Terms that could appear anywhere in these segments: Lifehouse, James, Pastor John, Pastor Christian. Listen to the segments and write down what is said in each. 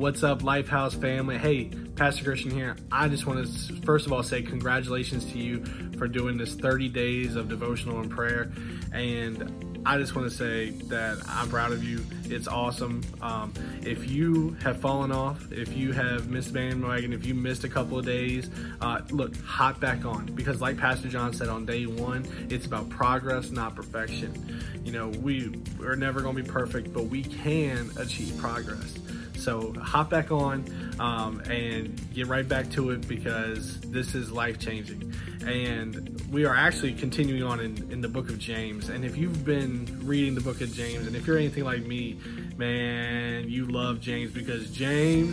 What's up, Lifehouse family? Hey, Pastor Christian here. I just want to first of all say congratulations to you for doing this 30 days of devotional and prayer. And I just want to say that I'm proud of you. It's awesome. If you have fallen off, if you have missed bandwagon, if you missed a couple of days, look, hop back on. Because like Pastor John said on day one, it's about progress, not perfection. You know, we're never going to be perfect, but we can achieve progress. So hop back on and get right back to it, because this is life-changing. And we are actually continuing on in the book of James. And if you've been reading the book of James, and if you're anything like me, man, you love James, because James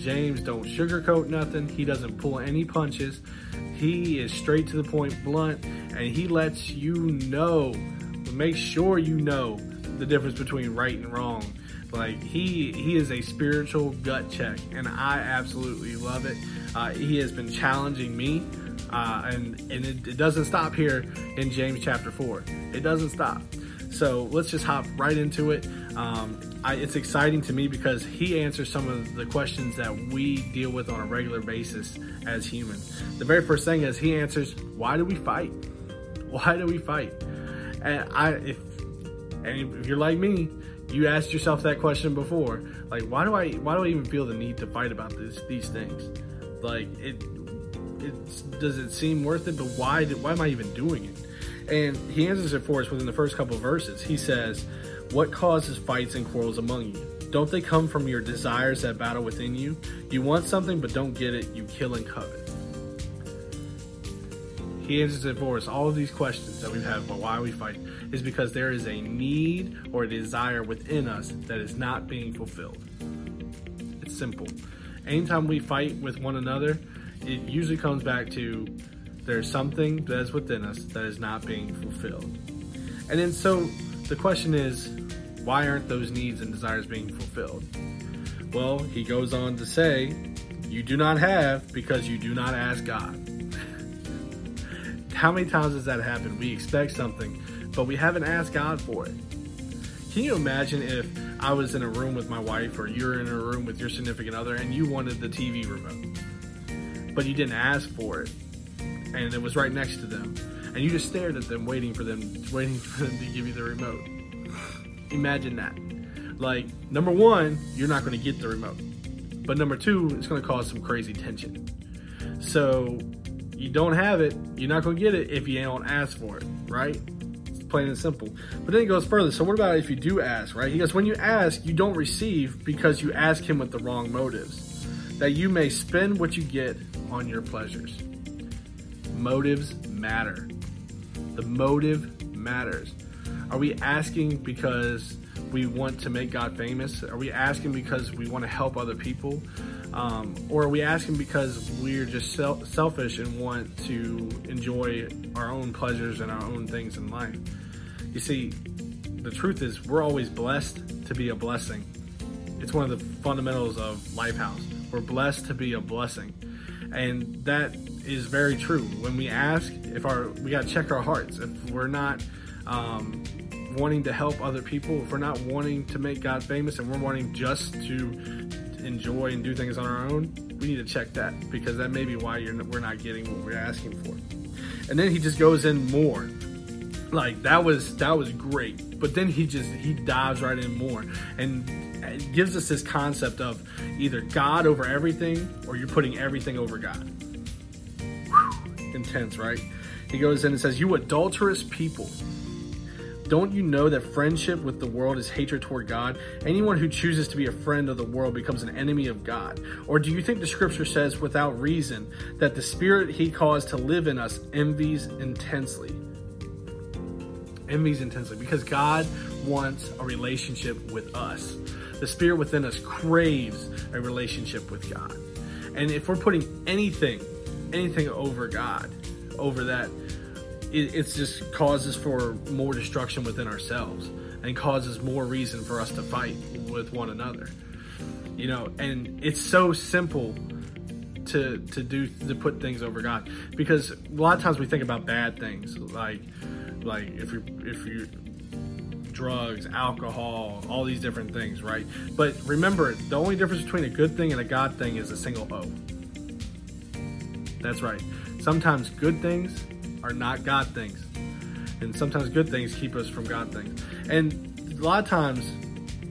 don't sugarcoat nothing. He doesn't pull any punches. He is straight to the point, blunt, and he lets you know, make sure you know the difference between right and wrong. Like he is a spiritual gut check, and I absolutely love it. He has been challenging me, and it doesn't stop here in James chapter 4. It doesn't stop. So let's just hop right into it. It's exciting to me because he answers some of the questions that we deal with on a regular basis as humans. The very first thing is he answers, "Why do we fight? Why do we fight?" And if you're like me, you asked yourself that question before, like, why do I even feel the need to fight about these things? Like, does it seem worth it? But why am I even doing it? And he answers it for us within the first couple of verses. He says, "What causes fights and quarrels among you? Don't they come from your desires that battle within you? You want something but don't get it. You kill and covet." He answers it for us. All of these questions that we have about why we fight is because there is a need or a desire within us that is not being fulfilled. It's simple. Anytime we fight with one another, it usually comes back to there's something that's within us that is not being fulfilled. And then so the question is, why aren't those needs and desires being fulfilled? Well, he goes on to say, you do not have because you do not ask God. How many times does that happen? We expect something, but we haven't asked God for it. Can you imagine if I was in a room with my wife, or you're in a room with your significant other, and you wanted the TV remote, but you didn't ask for it, and it was right next to them, and you just stared at them, waiting for them to give you the remote? Imagine that. Like, number one, you're not going to get the remote, but number two, it's going to cause some crazy tension. So you don't have it, you're not going to get it if you don't ask for it, right? It's plain and simple. But then it goes further. So what about if you do ask, right? He goes, when you ask, you don't receive because you ask him with the wrong motives, that you may spend what you get on your pleasures. Motives matter. The motive matters. Are we asking because we want to make God famous? Are we asking because we want to help other people? Or are we asking because we're just selfish and want to enjoy our own pleasures and our own things in life? You see, the truth is we're always blessed to be a blessing. It's one of the fundamentals of Lifehouse. We're blessed to be a blessing. And that is very true. When we ask, we got to check our hearts. If we're not wanting to help other people, if we're not wanting to make God famous and we're wanting just to enjoy and do things on our own, we need to check that, because that may be why we're not getting what we're asking for. And then he just goes in more. Like, that was great, but then he dives right in more and gives us this concept of either God over everything or you're putting everything over God. Whew, intense, right? He goes in and says, you adulterous people, don't you know that friendship with the world is hatred toward God? Anyone who chooses to be a friend of the world becomes an enemy of God. Or do you think the scripture says without reason that the spirit he caused to live in us envies intensely? Envies intensely, because God wants a relationship with us. The spirit within us craves a relationship with God. And if we're putting anything over God, over that, it just causes for more destruction within ourselves and causes more reason for us to fight with one another. You know, and it's so simple to put things over God, because a lot of times we think about bad things, like if you're drugs, alcohol, all these different things, right? But remember, the only difference between a good thing and a God thing is a single O. That's right. Sometimes good things are not God things. And sometimes good things keep us from God things. And a lot of times,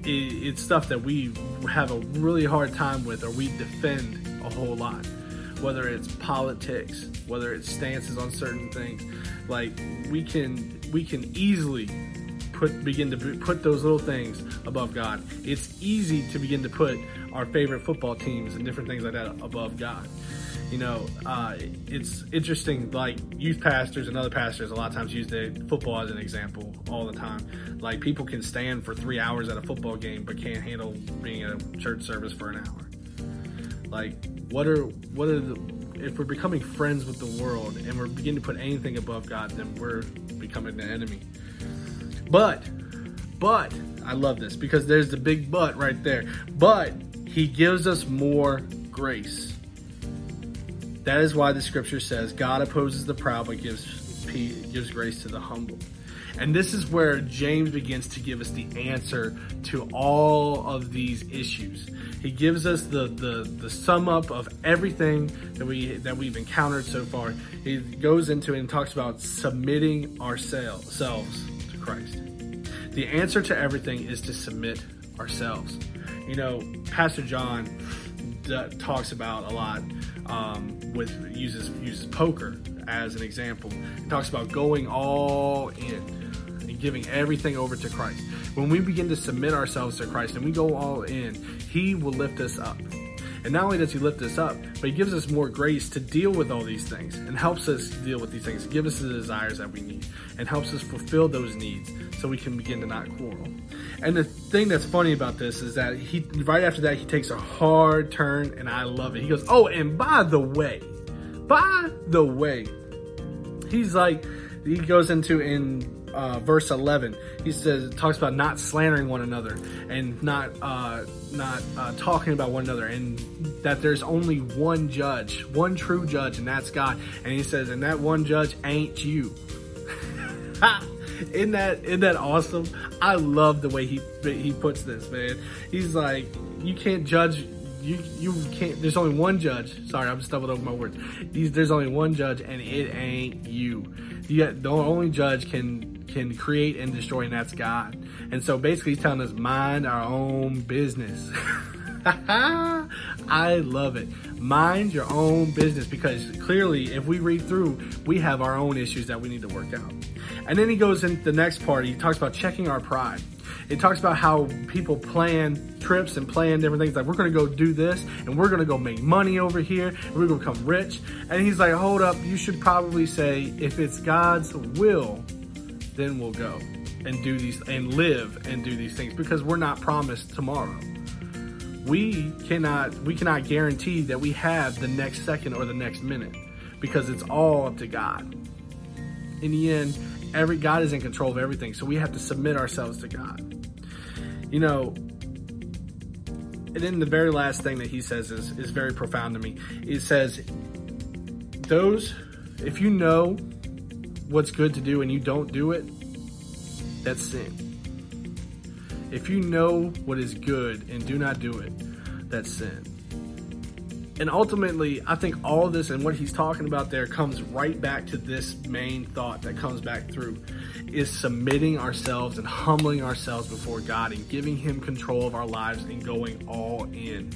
it's stuff that we have a really hard time with, or we defend a whole lot. Whether it's politics, whether it's stances on certain things, like we can easily begin to put those little things above God. It's easy to begin to put our favorite football teams and different things like that above God. You know, it's interesting, like youth pastors and other pastors a lot of times use the football as an example all the time. Like people can stand for 3 hours at a football game but can't handle being at a church service for an hour. Like if we're becoming friends with the world and we're beginning to put anything above God, then we're becoming the enemy. But, I love this because there's the big but right there. But he gives us more grace. That is why the scripture says, God opposes the proud, but gives grace to the humble. And this is where James begins to give us the answer to all of these issues. He gives us the sum up of everything that we've encountered so far. He goes into it and talks about submitting ourselves to Christ. The answer to everything is to submit ourselves. You know, Pastor John talks about a lot, uses poker as an example. It talks about going all in and giving everything over to Christ. When we begin to submit ourselves to Christ and we go all in, he will lift us up. And not only does he lift us up, but he gives us more grace to deal with all these things and helps us deal with these things, gives us the desires that we need and helps us fulfill those needs so we can begin to not quarrel. And the thing that's funny about this is that he, right after that, he takes a hard turn, and I love it. He goes, oh, and by the way, he's like, he goes into verse 11, he says, talks about not slandering one another and not talking about one another, and that there's only one judge, one true judge, and that's God. And he says, and that one judge ain't you. Isn't that awesome? I love the way he puts this, man. He's like, you can't judge. You can't. There's only one judge. Sorry, I'm stumbled over my words. There's only one judge, and it ain't you. The only judge can create and destroy, and that's God. And so basically, he's telling us mind our own business. I love it. Mind your own business, because clearly, if we read through, we have our own issues that we need to work out. And then he goes into the next part. He talks about checking our pride. It talks about how people plan trips and plan different things. Like, we're going to go do this, and we're going to go make money over here, and we're going to become rich. And he's like, hold up. You should probably say, if it's God's will, then we'll go and do these and live and do these things, because we're not promised tomorrow. We cannot guarantee that we have the next second or the next minute, because it's all up to God. In the end, God is in control of everything, so we have to submit ourselves to God. You know, and then the very last thing that he says is very profound to me. It says, if you know what's good to do and you don't do it, that's sin. If you know what is good and do not do it, that's sin. And ultimately, I think all of this and what he's talking about there comes right back to this main thought that comes back through, is submitting ourselves and humbling ourselves before God and giving him control of our lives and going all in.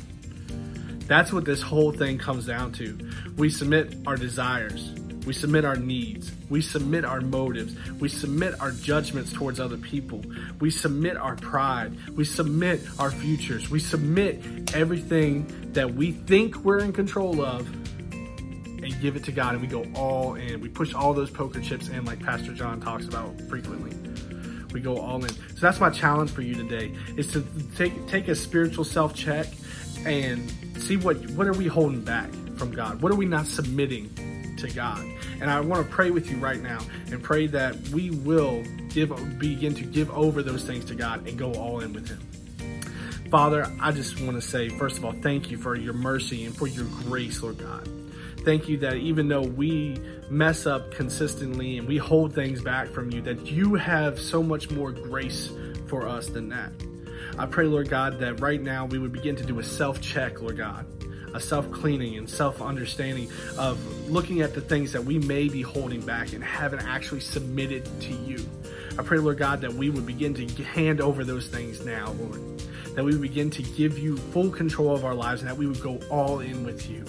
That's what this whole thing comes down to. We submit our desires. We submit our needs. We submit our motives. We submit our judgments towards other people. We submit our pride. We submit our futures. We submit everything that we think we're in control of and give it to God, and we go all in. We push all those poker chips in, like Pastor John talks about frequently. We go all in. So that's my challenge for you today, is to take a spiritual self-check and see what are we holding back from God? What are we not submitting to God? And I want to pray with you right now and pray that we will begin to give over those things to God and go all in with him. Father, I just want to say, first of all, thank you for your mercy and for your grace, Lord God. Thank you that even though we mess up consistently and we hold things back from you, that you have so much more grace for us than that. I pray, Lord God, that right now we would begin to do a self-check, Lord God, a self-cleaning and self-understanding of looking at the things that we may be holding back and haven't actually submitted to you. I pray, Lord God, that we would begin to hand over those things now, Lord, that we would begin to give you full control of our lives and that we would go all in with you.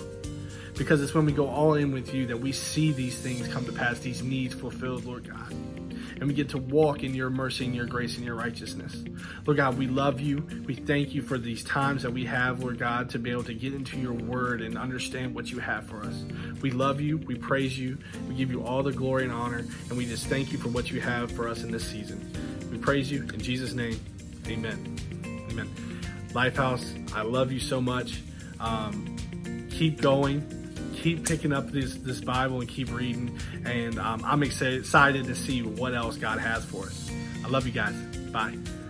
Because it's when we go all in with you that we see these things come to pass, these needs fulfilled, Lord God. And we get to walk in your mercy and your grace and your righteousness. Lord God, we love you. We thank you for these times that we have, Lord God, to be able to get into your word and understand what you have for us. We love you. We praise you. We give you all the glory and honor. And we just thank you for what you have for us in this season. We praise you in Jesus' name. Amen. Amen. Lifehouse, I love you so much. Keep going. Keep picking up this Bible and keep reading. And I'm excited to see what else God has for us. I love you guys. Bye.